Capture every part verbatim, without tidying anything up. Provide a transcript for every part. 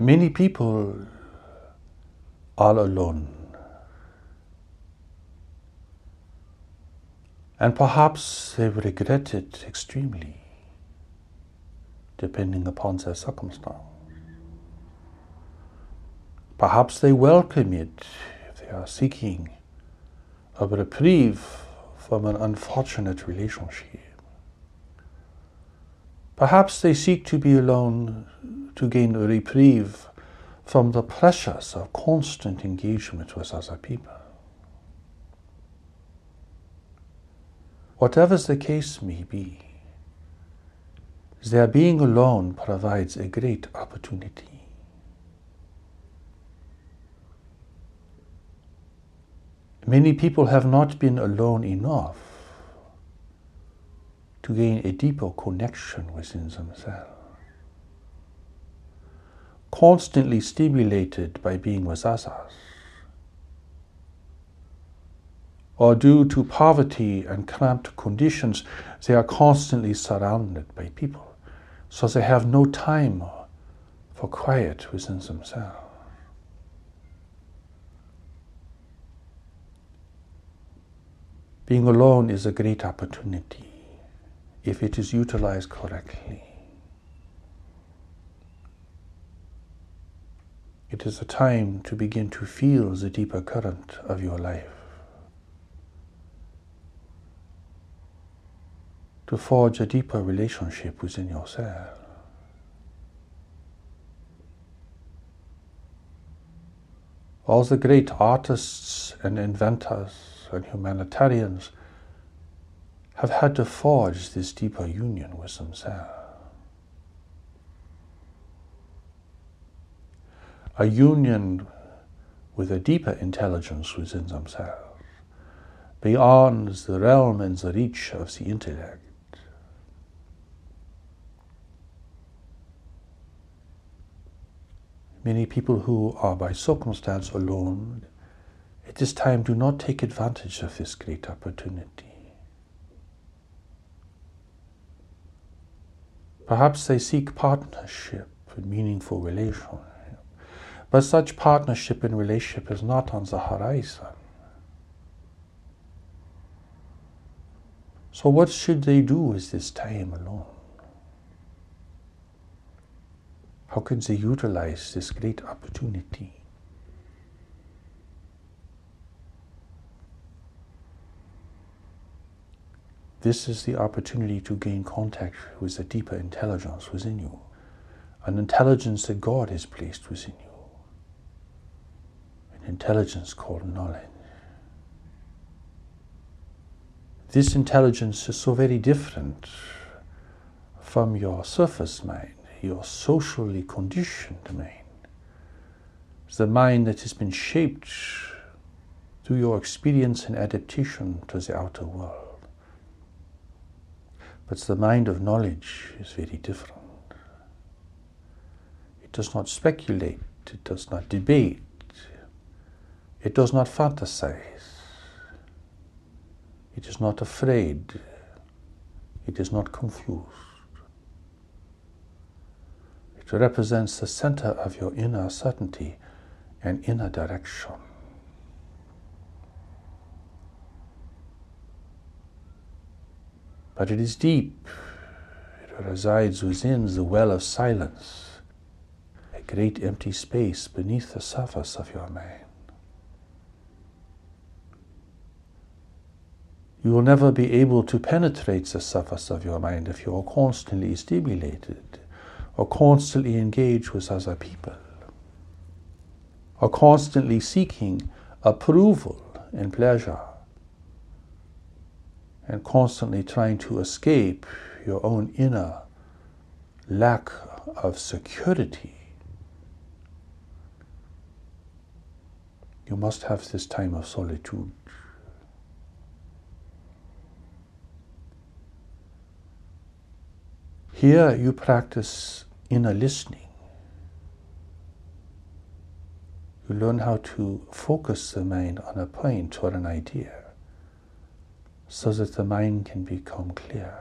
Many people are alone. And perhaps they regret it extremely, depending upon their circumstance. Perhaps they welcome it if they are seeking a reprieve from an unfortunate relationship. Perhaps they seek to be alone to gain a reprieve from the pressures of constant engagement with other people. Whatever the case may be, their being alone provides a great opportunity. Many people have not been alone enough to gain a deeper connection within themselves. Constantly stimulated by being with others, or due to poverty and cramped conditions, they are constantly surrounded by people, so they have no time for quiet within themselves. Being alone is a great opportunity if it is utilized correctly. It is a time to begin to feel the deeper current of your life, to forge a deeper relationship within yourself. All the great artists and inventors and humanitarians have had to forge this deeper union with themselves. A union with a deeper intelligence within themselves, beyond the realm and the reach of the intellect. Many people who are by circumstance alone at this time do not take advantage of this great opportunity. Perhaps they seek partnership and meaningful relations. But such partnership and relationship is not on the horizon. So what should they do with this time alone? How can they utilize this great opportunity? This is the opportunity to gain contact with a deeper intelligence within you, an intelligence that God has placed within you. Intelligence called knowledge. This intelligence is so very different from your surface mind, your socially conditioned mind, the mind that has been shaped through your experience and adaptation to the outer world. But the mind of knowledge is very different. It does not speculate, it does not debate, it does not fantasize, it is not afraid, it is not confused. It represents the center of your inner certainty and inner direction. But it is deep, it resides within the well of silence, a great empty space beneath the surface of your mind. You will never be able to penetrate the surface of your mind if you are constantly stimulated or constantly engaged with other people or constantly seeking approval and pleasure and constantly trying to escape your own inner lack of security. You must have this time of solitude. Here you practice inner listening. You learn how to focus the mind on a point or an idea so that the mind can become clear,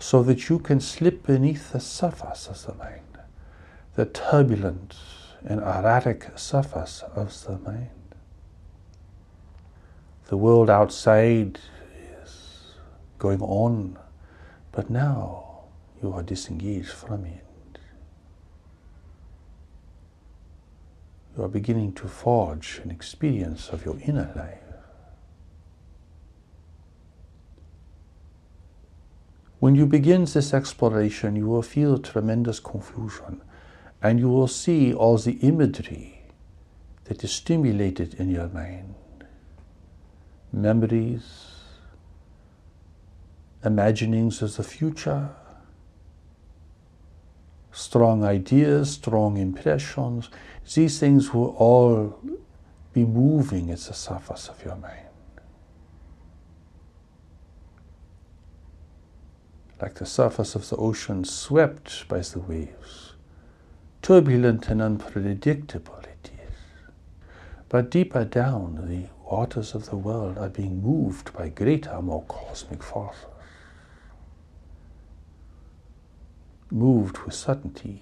so that you can slip beneath the surface of the mind, the turbulent and erratic surface of the mind. The world outside is going on, but now you are disengaged from it. You are beginning to forge an experience of your inner life. When you begin this exploration, you will feel tremendous confusion, and you will see all the imagery that is stimulated in your mind. Memories, imaginings of the future, strong ideas, strong impressions. These things will all be moving at the surface of your mind. Like the surface of the ocean swept by the waves, turbulent and unpredictable it is. But deeper down, the waters of the world are being moved by greater, more cosmic forces, moved with certainty,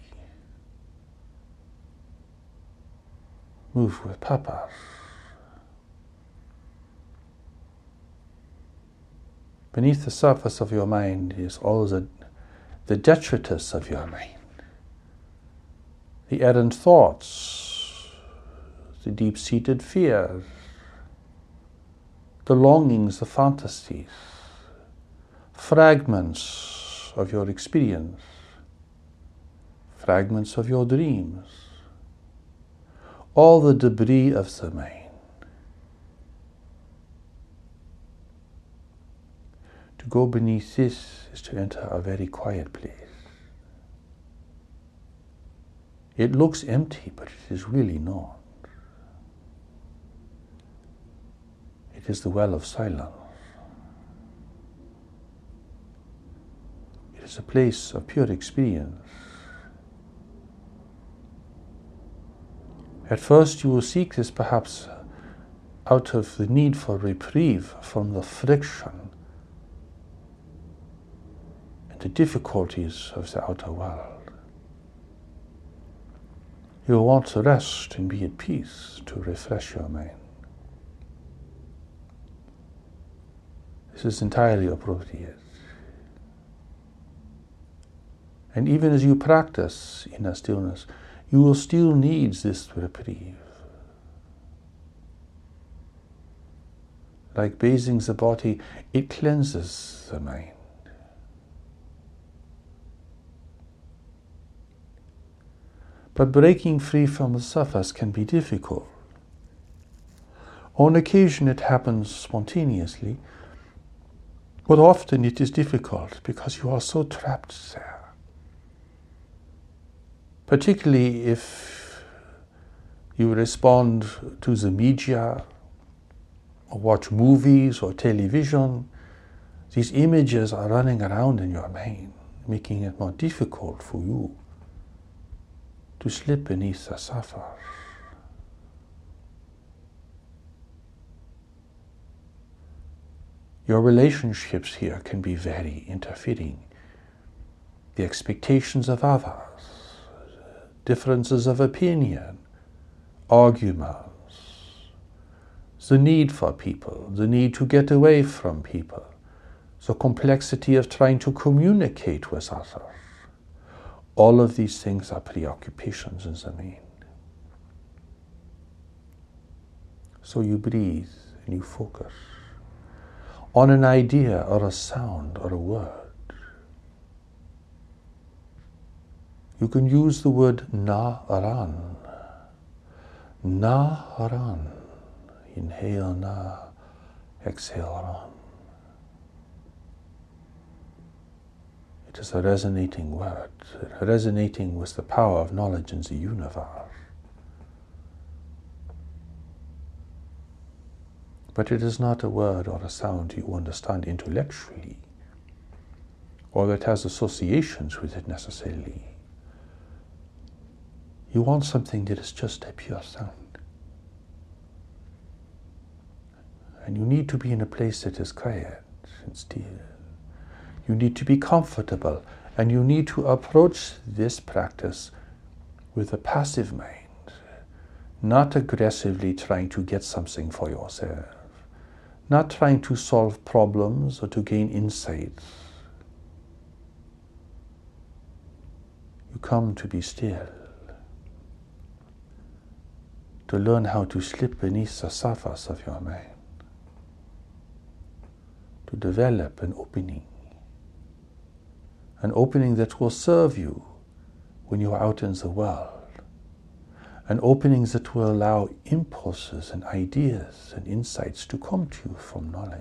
moved with purpose. Beneath the surface of your mind is all the, the detritus of your mind, the errant thoughts, the deep-seated fears, the longings, the fantasies, fragments of your experience, fragments of your dreams, all the debris of the mind. To go beneath this is to enter a very quiet place. It looks empty, but it is really not. It is the well of silence. It is a place of pure experience. At first you will seek this perhaps out of the need for reprieve from the friction, the difficulties of the outer world. You will want to rest and be at peace, to refresh your mind. This is entirely appropriate. And even as you practice inner stillness, you will still need this reprieve. Like bathing the body, it cleanses the mind. But breaking free from the surface can be difficult. On occasion it happens spontaneously, but often it is difficult because you are so trapped there. Particularly if you respond to the media, or watch movies or television, these images are running around in your mind, making it more difficult for you to slip beneath the surface. Your relationships here can be very interfering. The expectations of others, differences of opinion, arguments, the need for people, the need to get away from people, the complexity of trying to communicate with others. All of these things are preoccupations in the mind. So you breathe and you focus on an idea or a sound or a word. You can use the word Naran. Naran. Inhale Na, exhale Ran. It is a resonating word, resonating with the power of knowledge in the universe. But it is not a word or a sound you understand intellectually, or that has associations with it necessarily. You want something that is just a pure sound. And you need to be in a place that is quiet and still. You need to be comfortable, and you need to approach this practice with a passive mind, not aggressively trying to get something for yourself, not trying to solve problems or to gain insights. You come to be still, to learn how to slip beneath the surface of your mind, to develop an opening, an opening that will serve you when you are out in the world, an opening that will allow impulses and ideas and insights to come to you from knowledge.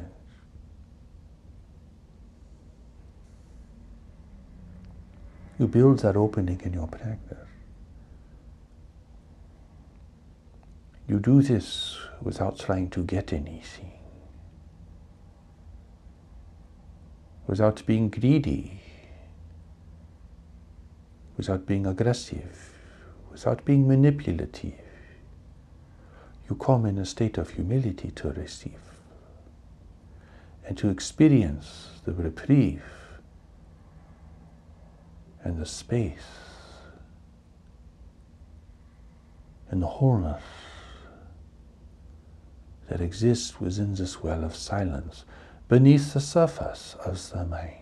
You build that opening in your practice. You do this without trying to get anything, without being greedy, without being aggressive, without being manipulative. You come in a state of humility to receive and to experience the reprieve and the space and the wholeness that exists within this well of silence, beneath the surface of the mind.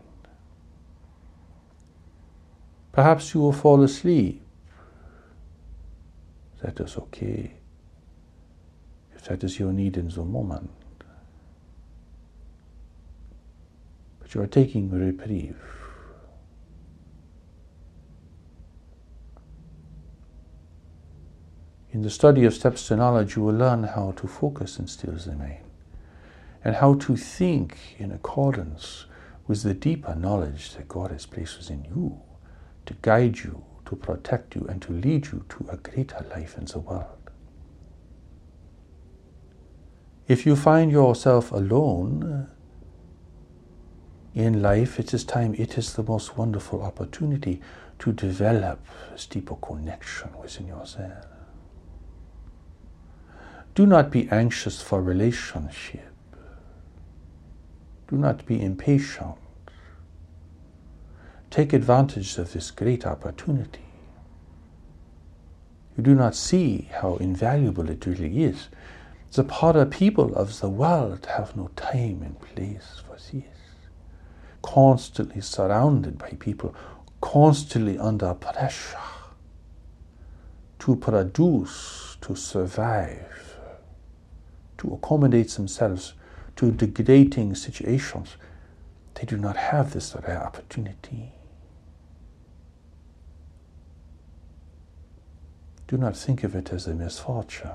Perhaps you will fall asleep. That is okay, if that is your need in the moment. But you are taking reprieve. In the study of Steps to Knowledge, you will learn how to focus and still the mind, and how to think in accordance with the deeper knowledge that God has placed within you, to guide you, to protect you, and to lead you to a greater life in the world. If you find yourself alone in life at this time, it is the most wonderful opportunity to develop a deeper connection within yourself. Do not be anxious for relationship. Do not be impatient. Take advantage of this great opportunity. You do not see how invaluable it really is. The poorer people of the world have no time and place for this. Constantly surrounded by people, constantly under pressure to produce, to survive, to accommodate themselves to degrading situations. They do not have this rare opportunity. Do not think of it as a misfortune,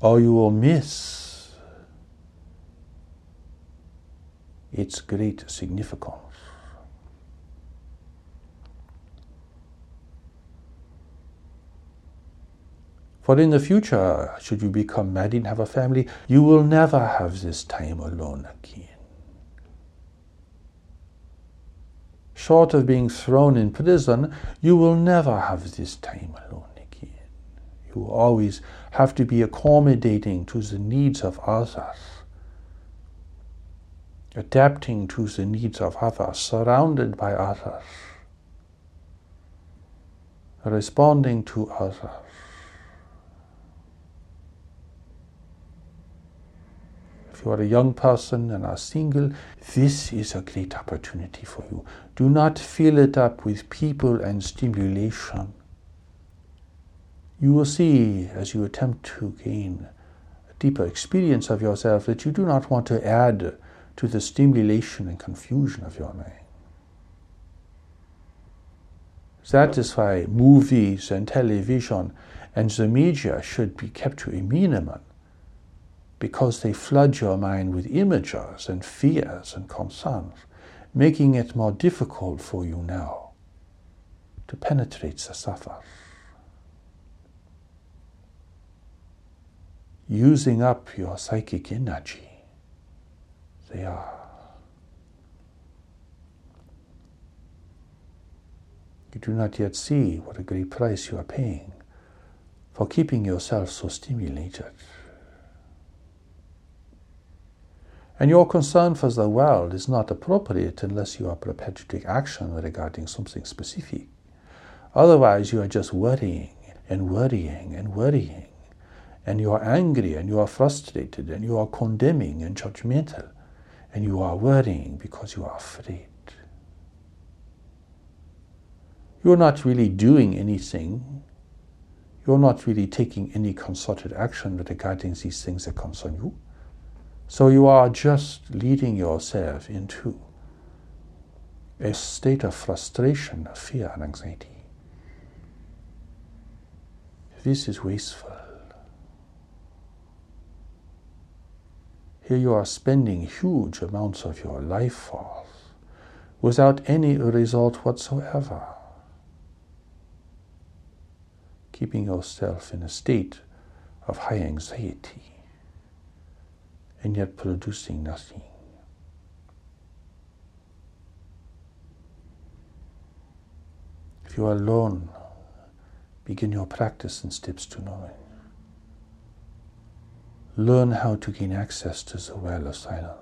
or you will miss its great significance. For in the future, should you become married and have a family, you will never have this time alone again. Short of being thrown in prison, you will never have this time alone again. You will always have to be accommodating to the needs of others, adapting to the needs of others, surrounded by others, responding to others. If you are a young person and are single, this is a great opportunity for you. Do not fill it up with people and stimulation. You will see, as you attempt to gain a deeper experience of yourself, that you do not want to add to the stimulation and confusion of your mind. That is why movies and television and the media should be kept to a minimum, because they flood your mind with images and fears and concerns, making it more difficult for you now to penetrate the suffer. Using up your psychic energy, they are. You do not yet see what a great price you are paying for keeping yourself so stimulated. And your concern for the world is not appropriate unless you are prepared to take action regarding something specific. Otherwise, you are just worrying and worrying and worrying, and you are angry and you are frustrated and you are condemning and judgmental, and you are worrying because you are afraid. You're not really doing anything. You're not really taking any concerted action regarding these things that concern you. So you are just leading yourself into a state of frustration, fear, and anxiety. This is wasteful. Here you are spending huge amounts of your life force without any result whatsoever, keeping yourself in a state of high anxiety and yet producing nothing. If you are alone, begin your practice in steps to knowing. Learn how to gain access to the well of silence.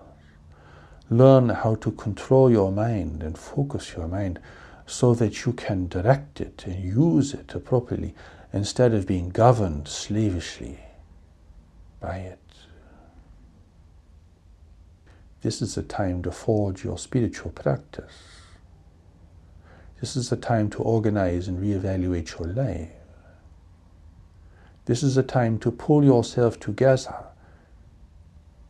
Learn how to control your mind and focus your mind so that you can direct it and use it appropriately instead of being governed slavishly by it. This is the time to forge your spiritual practice. This is the time to organize and reevaluate your life. This is the time to pull yourself together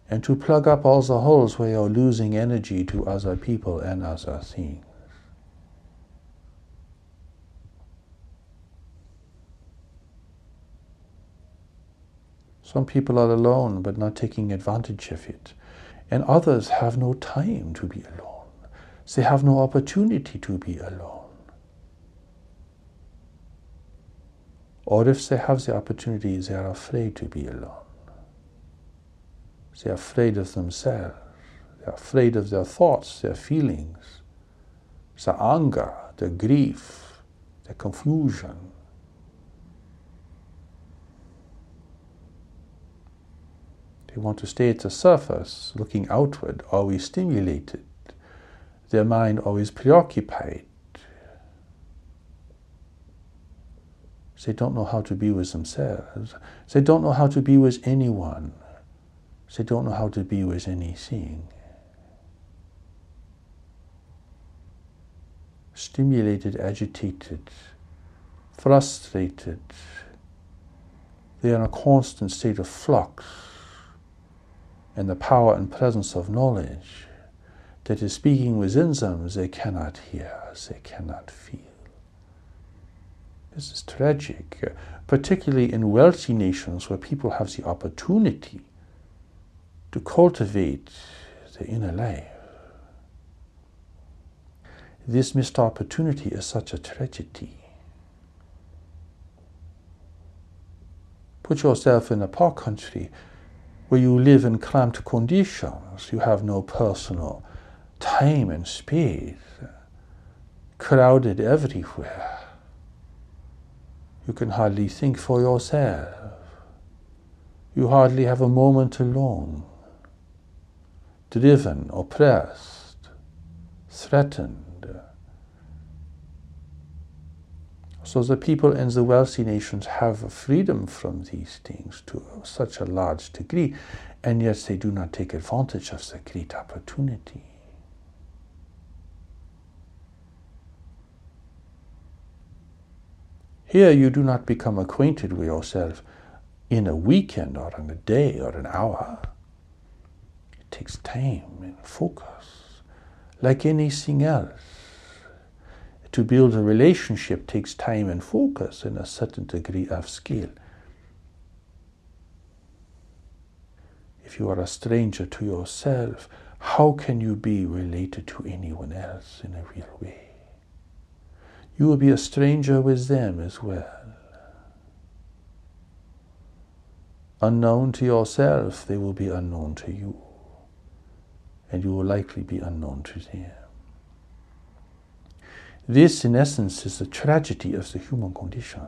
and to plug up all the holes where you're losing energy to other people and other things. Some people are alone but not taking advantage of it, and others have no time to be alone. They have no opportunity to be alone. Or if they have the opportunity, they are afraid to be alone. They are afraid of themselves. They are afraid of their thoughts, their feelings, their anger, their grief, their confusion. They want to stay at the surface, looking outward, always stimulated, their mind always preoccupied. They don't know how to be with themselves. They don't know how to be with anyone. They don't know how to be with anything. Stimulated, agitated, frustrated. They are in a constant state of flux, and the power and presence of knowledge that is speaking within them, they cannot hear, they cannot feel. This is tragic, particularly in wealthy nations where people have the opportunity to cultivate their inner life. This missed opportunity is such a tragedy. Put yourself in a poor country where you live in cramped conditions, you have no personal time and space, crowded everywhere. You can hardly think for yourself. You hardly have a moment alone. Driven, oppressed, threatened. So the people in the wealthy nations have freedom from these things to such a large degree, and yet they do not take advantage of the great opportunity. Here you do not become acquainted with yourself in a weekend or in a day or an hour. It takes time and focus, like anything else. To build a relationship takes time and focus and a certain degree of skill. If you are a stranger to yourself, how can you be related to anyone else in a real way? You will be a stranger with them as well. Unknown to yourself, they will be unknown to you, and you will likely be unknown to them. This, in essence, is the tragedy of the human condition.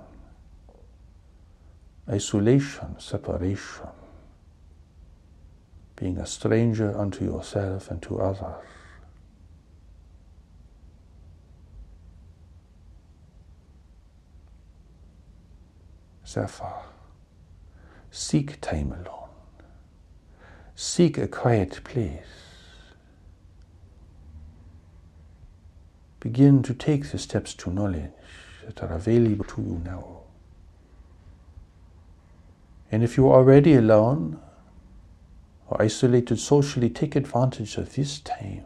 Isolation, separation, being a stranger unto yourself and to others. Sapphire. Seek time alone. Seek a quiet place. Begin to take the steps to knowledge that are available to you now. And if you are already alone or isolated socially, take advantage of this time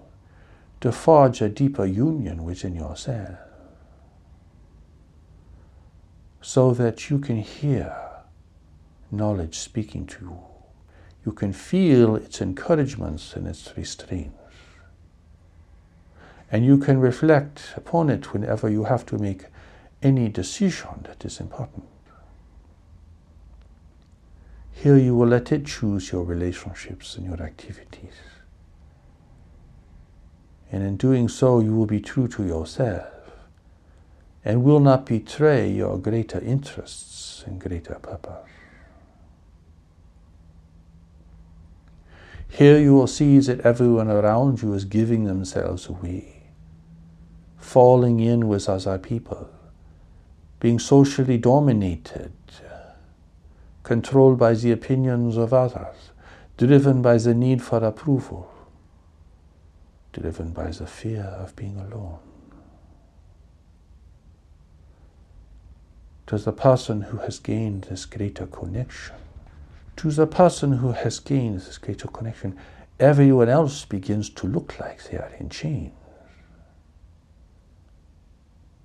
to forge a deeper union within yourself, so that you can hear knowledge speaking to you. You can feel its encouragements and its restraints. And you can reflect upon it whenever you have to make any decision that is important. Here you will let it choose your relationships and your activities. And in doing so, you will be true to yourself and will not betray your greater interests and greater purpose. Here you will see that everyone around you is giving themselves away, falling in with other people, being socially dominated, controlled by the opinions of others, driven by the need for approval, driven by the fear of being alone. To the person who has gained this greater connection, To the person who has gained this greater connection, everyone else begins to look like they are in chains,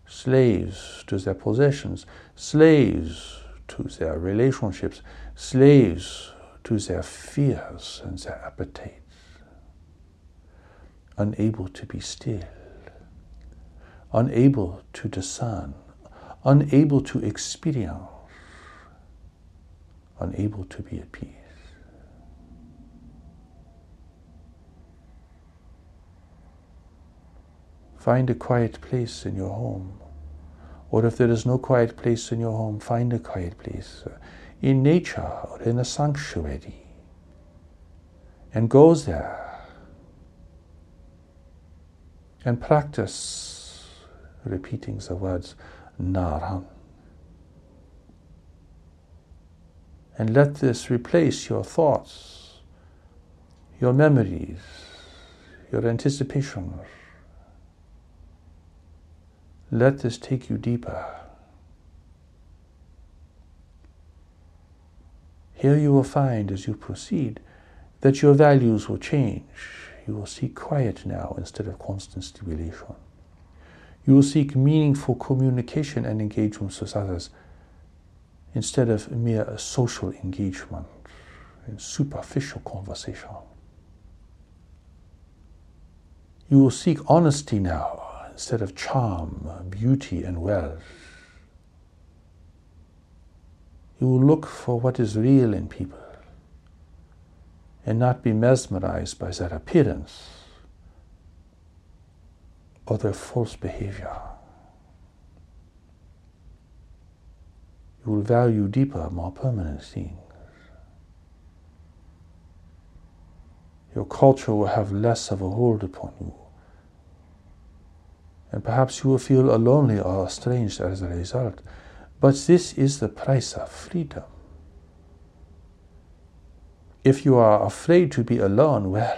slaves to their possessions, slaves to their relationships, slaves to their fears and their appetites, unable to be still, unable to discern, unable to experience, unable to be at peace. Find a quiet place in your home, or if there is no quiet place in your home, find a quiet place in nature or in a sanctuary, and go there and practice repeating the words Naran. And let this replace your thoughts, your memories, your anticipations. Let this take you deeper. Here you will find, as you proceed, that your values will change. You will seek quiet now instead of constant stimulation. You will seek meaningful communication and engagements with others, instead of mere social engagement and superficial conversation. You will seek honesty now instead of charm, beauty, and wealth. You will look for what is real in people and not be mesmerized by their appearance or their false behavior. You will value deeper, more permanent things. Your culture will have less of a hold upon you, and perhaps you will feel lonely or estranged as a result. But this is the price of freedom. If you are afraid to be alone, well,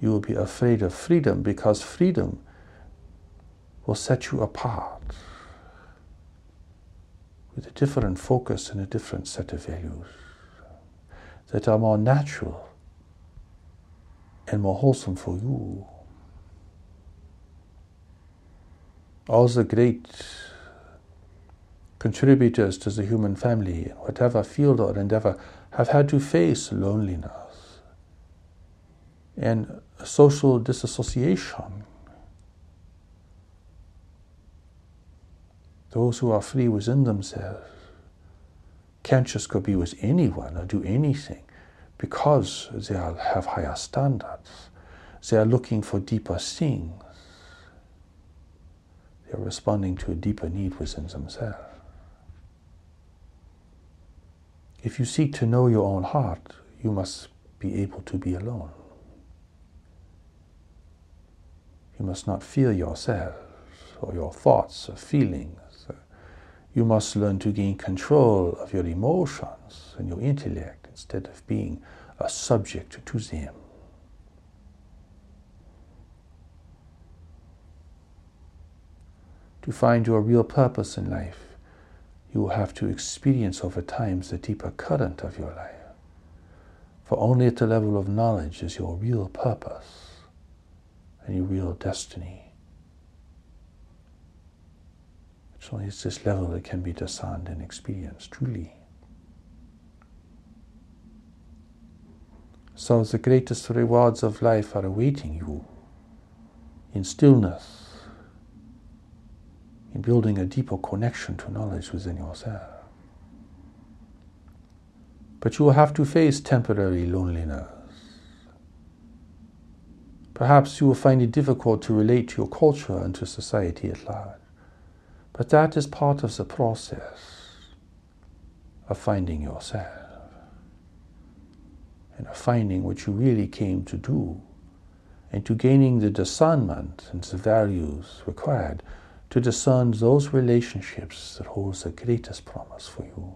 you will be afraid of freedom, because freedom will set you apart, with a different focus and a different set of values that are more natural and more wholesome for you. All the great contributors to the human family, in whatever field or endeavor, have had to face loneliness and social disassociation. Those who are free within themselves can't just go be with anyone or do anything, because they are, have higher standards. They are looking for deeper things. They are responding to a deeper need within themselves. If you seek to know your own heart, you must be able to be alone. You must not fear yourself or your thoughts or feelings. you must learn to gain control of your emotions and your intellect instead of being a subject to them. To find your real purpose in life, you will have to experience over time the deeper current of your life. For only at the level of knowledge is your real purpose and your real destiny. It's only at this level that can be discerned and experienced truly. So the greatest rewards of life are awaiting you in stillness, in building a deeper connection to knowledge within yourself. But you will have to face temporary loneliness. Perhaps you will find it difficult to relate to your culture and to society at large. But that is part of the process of finding yourself and of finding what you really came to do, and to gaining the discernment and the values required to discern those relationships that hold the greatest promise for you.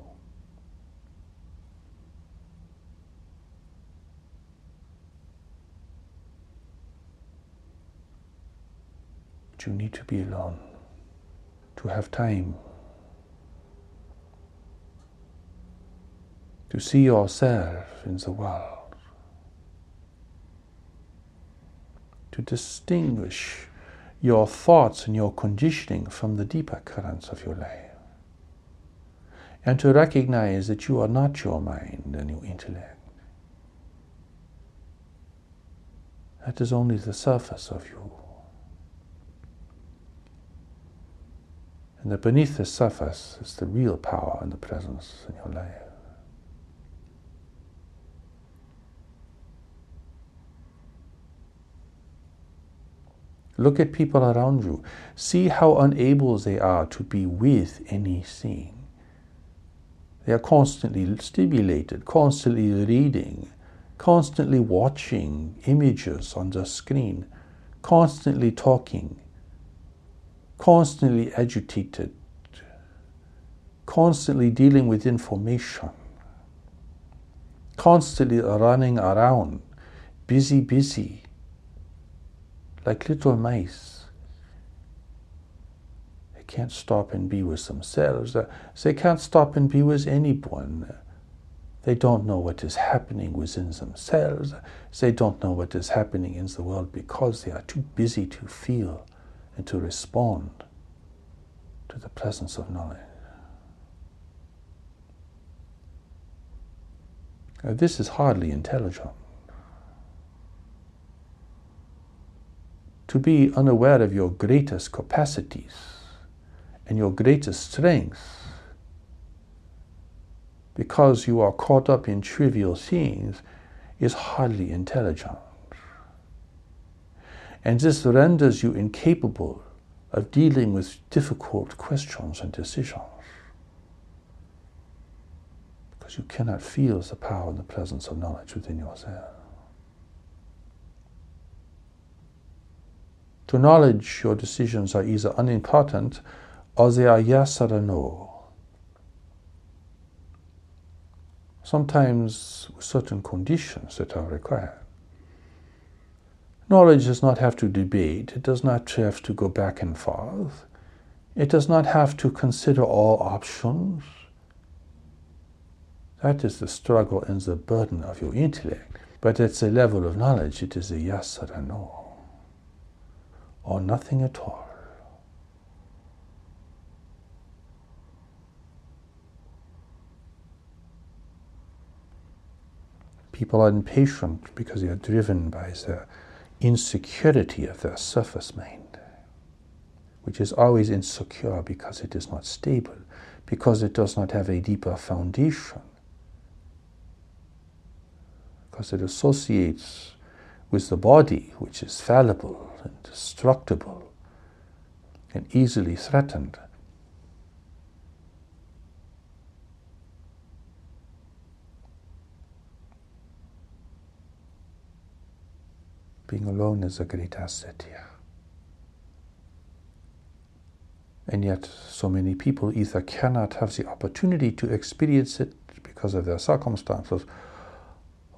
But you need to be alone, to have time, to see yourself in the world, to distinguish your thoughts and your conditioning from the deeper currents of your life, and to recognize that you are not your mind and your intellect. That is only the surface of you. And that beneath the surface is the real power and the presence in your life. Look at people around you. See how unable they are to be with anything. They are constantly stimulated, constantly reading, constantly watching images on the screen, constantly talking, constantly agitated, constantly dealing with information, constantly running around, busy, busy, like little mice. They can't stop and be with themselves. They can't stop and be with anyone. They don't know what is happening within themselves. They don't know what is happening in the world because they are too busy to feel and to respond to the presence of knowledge. Now, this is hardly intelligent. To be unaware of your greatest capacities and your greatest strengths because you are caught up in trivial things is hardly intelligent. And this renders you incapable of dealing with difficult questions and decisions because you cannot feel the power and the presence of knowledge within yourself. To knowledge, your decisions are either unimportant or they are yes or a no. Sometimes certain conditions that are required. Knowledge does not have to debate. It does not have to go back and forth. It does not have to consider all options. That is the struggle and the burden of your intellect. But at the level of knowledge, it is a yes or a no, or nothing at all. People are impatient because they are driven by the insecurity of their surface mind, which is always insecure because it is not stable, because it does not have a deeper foundation, because it associates with the body, which is fallible and destructible and easily threatened. Being alone is a great asset here. And yet so many people either cannot have the opportunity to experience it because of their circumstances,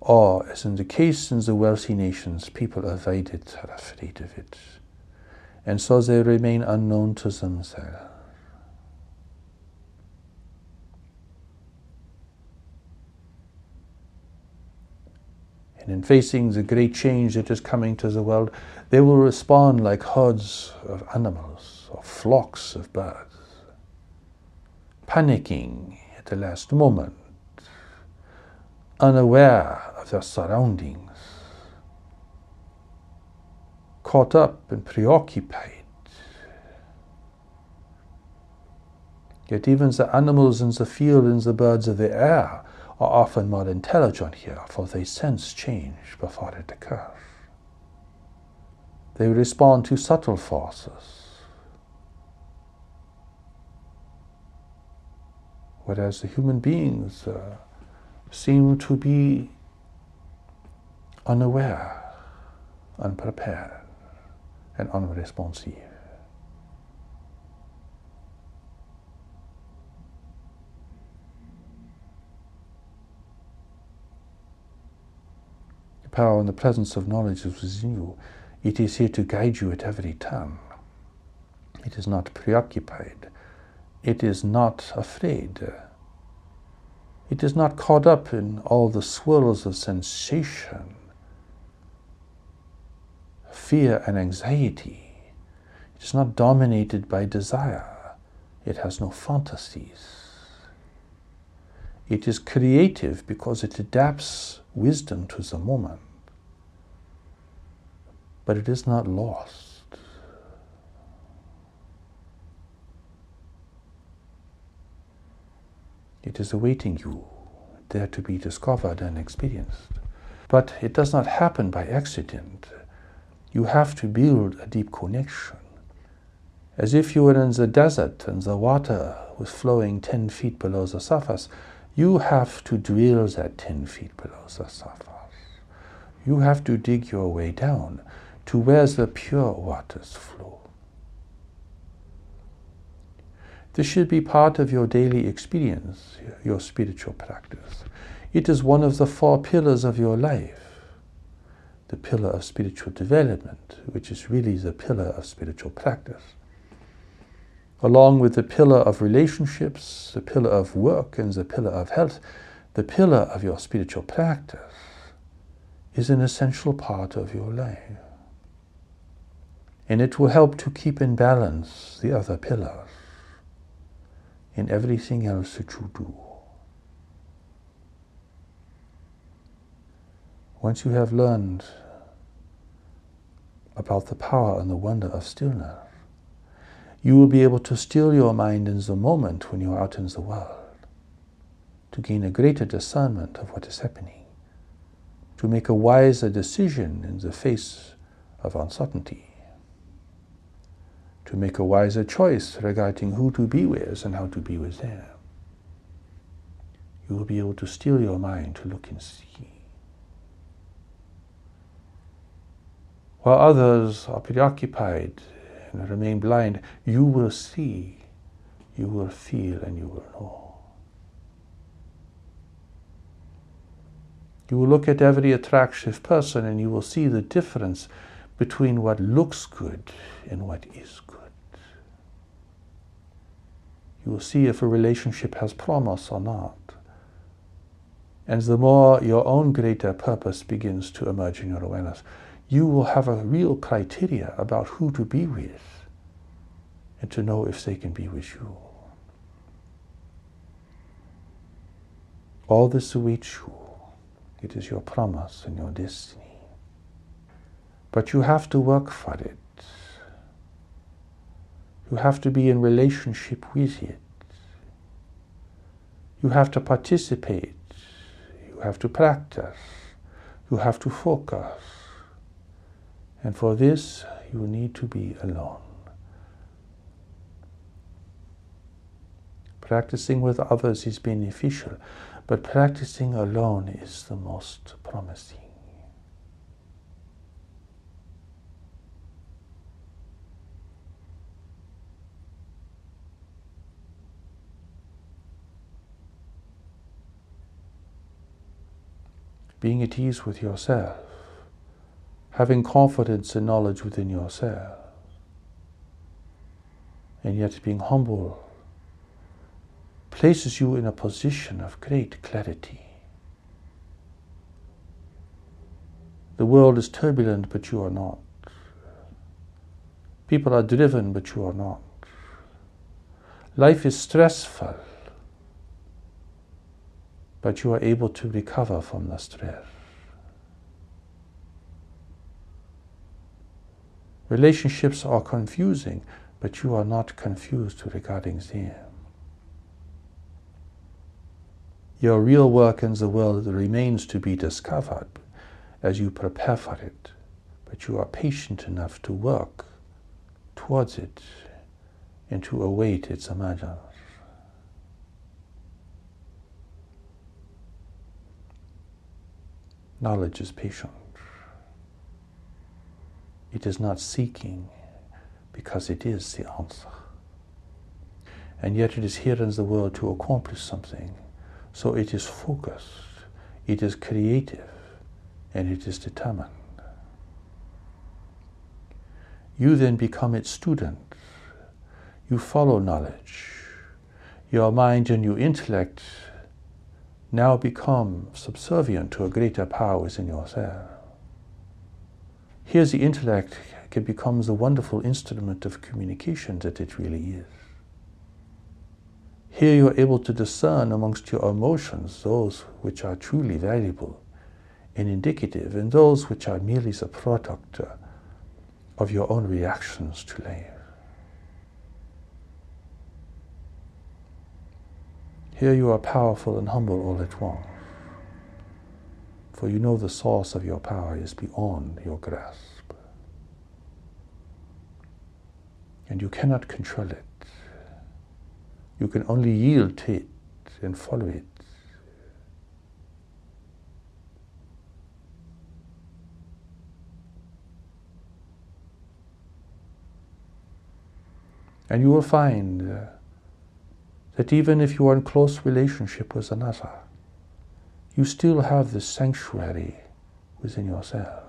or, as in the case in the wealthy nations, people avoid it, are afraid of it. And so they remain unknown to themselves. And in facing the great change that is coming to the world, they will respond like herds of animals or flocks of birds, panicking at the last moment, unaware of their surroundings, caught up and preoccupied. Yet even the animals in the field and the birds of the air are often more intelligent here, for they sense change before it occurs. They respond to subtle forces, whereas the human beings uh, seem to be unaware, unprepared, and unresponsive. The power and the presence of knowledge is within you. It is here to guide you at every turn. It is not preoccupied. It is not afraid. It is not caught up in all the swirls of sensation, fear and anxiety. It is not dominated by desire. It has no fantasies. It is creative because it adapts wisdom to the moment. But it is not lost. It is awaiting you, there to be discovered and experienced. But it does not happen by accident. You have to build a deep connection. As if you were in the desert and the water was flowing ten feet below the surface, you have to drill that ten feet below the surface. You have to dig your way down to where the pure waters flow. This should be part of your daily experience, your spiritual practice. It is one of the four pillars of your life. The pillar of spiritual development, which is really the pillar of spiritual practice. Along with the pillar of relationships, the pillar of work, and the pillar of health, the pillar of your spiritual practice is an essential part of your life. And it will help to keep in balance the other pillars in everything else that you do. Once you have learned about the power and the wonder of stillness, you will be able to still your mind in the moment when you are out in the world, to gain a greater discernment of what is happening, to make a wiser decision in the face of uncertainty, to make a wiser choice regarding who to be with and how to be with them. You will be able to still your mind to look and see. While others are preoccupied and remain blind, you will see, you will feel, and you will know. You will look at every attractive person and you will see the difference between what looks good and what is good. You will see if a relationship has promise or not. And the more your own greater purpose begins to emerge in your awareness, you will have a real criteria about who to be with and to know if they can be with you. All this awaits you. It is your promise and your destiny. But you have to work for it. You have to be in relationship with it. You have to participate. You have to practice. You have to focus. And for this, you need to be alone. Practicing with others is beneficial, but practicing alone is the most promising. being at ease with yourself, having confidence and knowledge within yourself, and yet being humble, places you in a position of great clarity. The world is turbulent, but you are not. People are driven, but you are not. Life is stressful, but you are able to recover from the stress. Relationships are confusing, but you are not confused regarding them. Your real work in the world remains to be discovered as you prepare for it, but you are patient enough to work towards it and to await its emergence. Knowledge is patient. It is not seeking, because it is the answer. And yet it is here in the world to accomplish something. So it is focused, it is creative, and it is determined. You then become its student. You follow knowledge. Your mind and your intellect now become subservient to a greater power within yourself. Here the intellect can become the wonderful instrument of communication that it really is. Here you are able to discern amongst your emotions those which are truly valuable and indicative, and those which are merely the product of your own reactions to life. Here you are powerful and humble all at once, for you know the source of your power is beyond your grasp, and you cannot control it. You can only yield to it and follow it. And you will find uh, that even if you are in close relationship with another, you still have this sanctuary within yourself.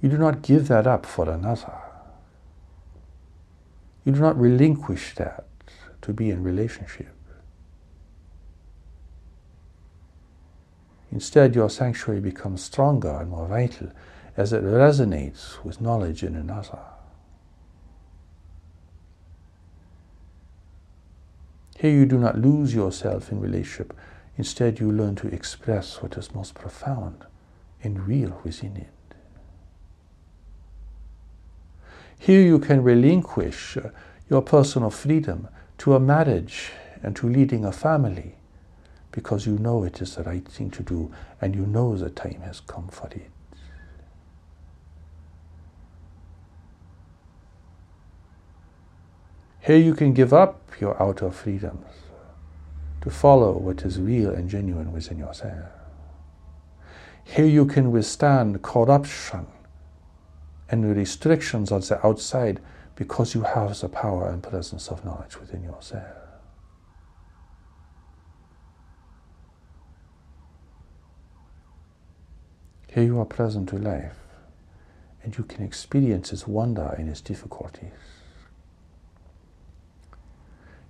You do not give that up for another. You do not relinquish that to be in relationship. Instead, your sanctuary becomes stronger and more vital as it resonates with knowledge in another. Here you do not lose yourself in relationship. Instead, you learn to express what is most profound and real within it. Here you can relinquish your personal freedom to a marriage and to leading a family, because you know it is the right thing to do and you know the time has come for it. Here you can give up your outer freedoms to follow what is real and genuine within yourself. Here you can withstand corruption and the restrictions on the outside, because you have the power and presence of knowledge within yourself. Here you are present to life, and you can experience its wonder and its difficulties.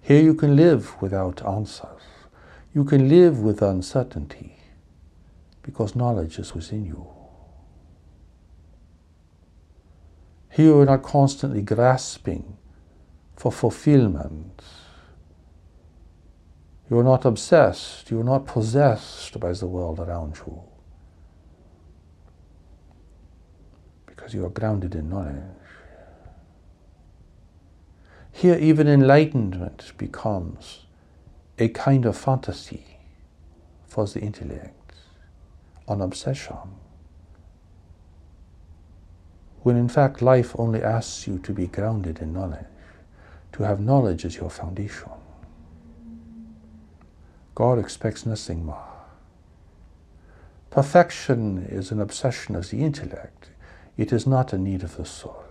Here you can live without answers. You can live with uncertainty, because knowledge is within you. Here you are not constantly grasping for fulfillment. You are not obsessed. You are not possessed by the world around you, because you are grounded in knowledge. Here even enlightenment becomes a kind of fantasy for the intellect, an obsession, when in fact life only asks you to be grounded in knowledge, to have knowledge as your foundation. God expects nothing more. Perfection is an obsession of the intellect. It is not a need of the soul.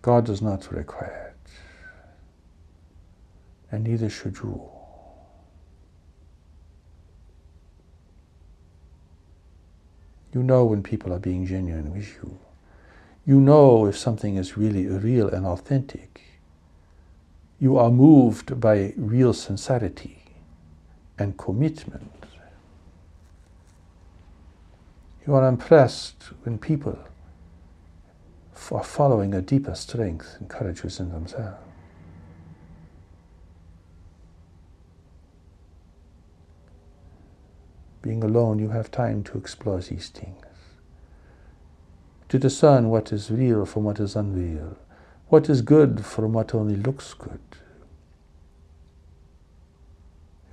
God does not require it. and neither should you. You know when people are being genuine with you. You know if something is really real and authentic. You are moved by real sincerity and commitment. You are impressed when people are following a deeper strength and courage within themselves. Being alone, you have time to explore these things, to discern what is real from what is unreal, what is good from what only looks good.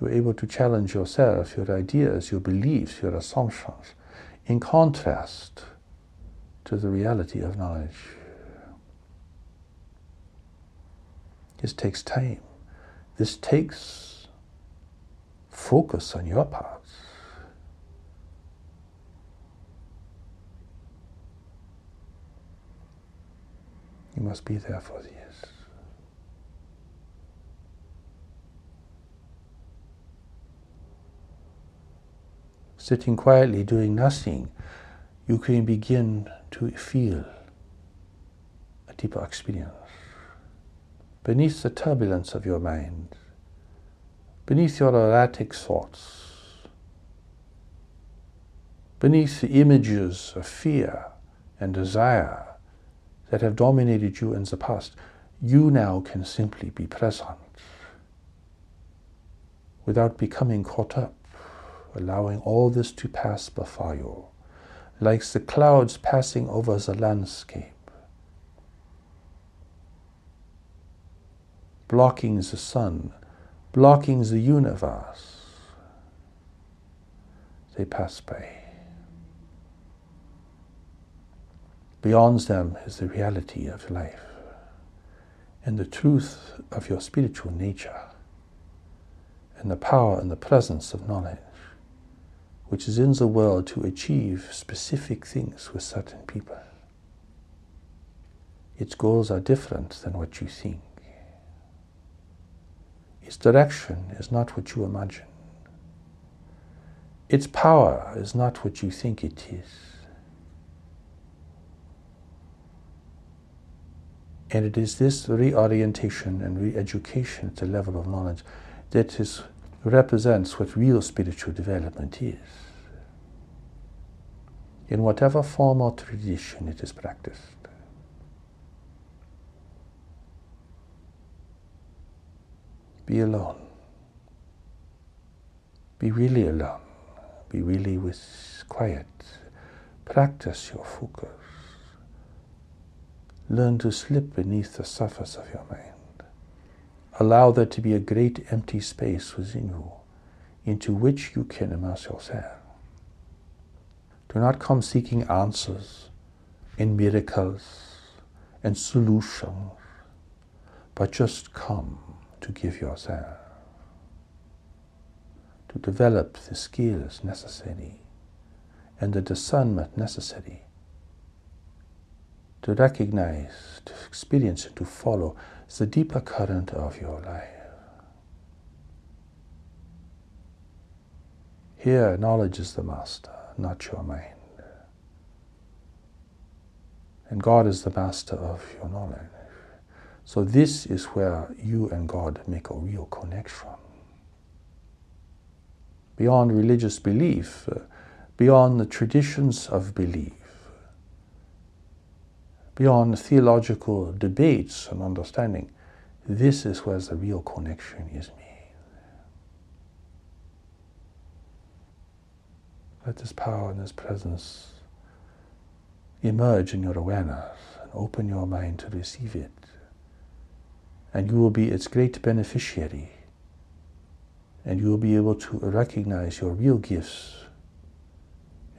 You're able to challenge yourself, your ideas, your beliefs, your assumptions, in contrast to the reality of knowledge. This takes time. This takes focus on your part. You must be there for this. Sitting quietly, doing nothing, you can begin to feel a deeper experience. Beneath the turbulence of your mind, beneath your erratic thoughts, beneath the images of fear and desire that have dominated you in the past, you now can simply be present without becoming caught up, allowing all this to pass before you, like the clouds passing over the landscape, blocking the sun, blocking the universe. They pass by. Beyond them is the reality of life and the truth of your spiritual nature and the power and the presence of knowledge, which is in the world to achieve specific things with certain people. Its goals are different than what you think. Its direction is not what you imagine. Its power is not what you think it is. And it is this reorientation and re-education at the level of knowledge that is, represents what real spiritual development is, in whatever form or tradition it is practiced. Be alone. Be really alone. Be really with quiet. Practice your focus. Learn to slip beneath the surface of your mind. Allow there to be a great empty space within you into which you can immerse yourself. Do not come seeking answers and miracles and solutions, but just come to give yourself, to develop the skills necessary and the discernment necessary to recognize, to experience, and to follow the deeper current of your life. Here, knowledge is the master, not your mind. And God is the master of your knowledge. So this is where you and God make a real connection. Beyond religious belief, beyond the traditions of belief, beyond theological debates and understanding, this is where the real connection is made. Let this power and this presence emerge in your awareness and open your mind to receive it. And you will be its great beneficiary. And you will be able to recognize your real gifts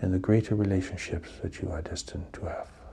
in the greater relationships that you are destined to have.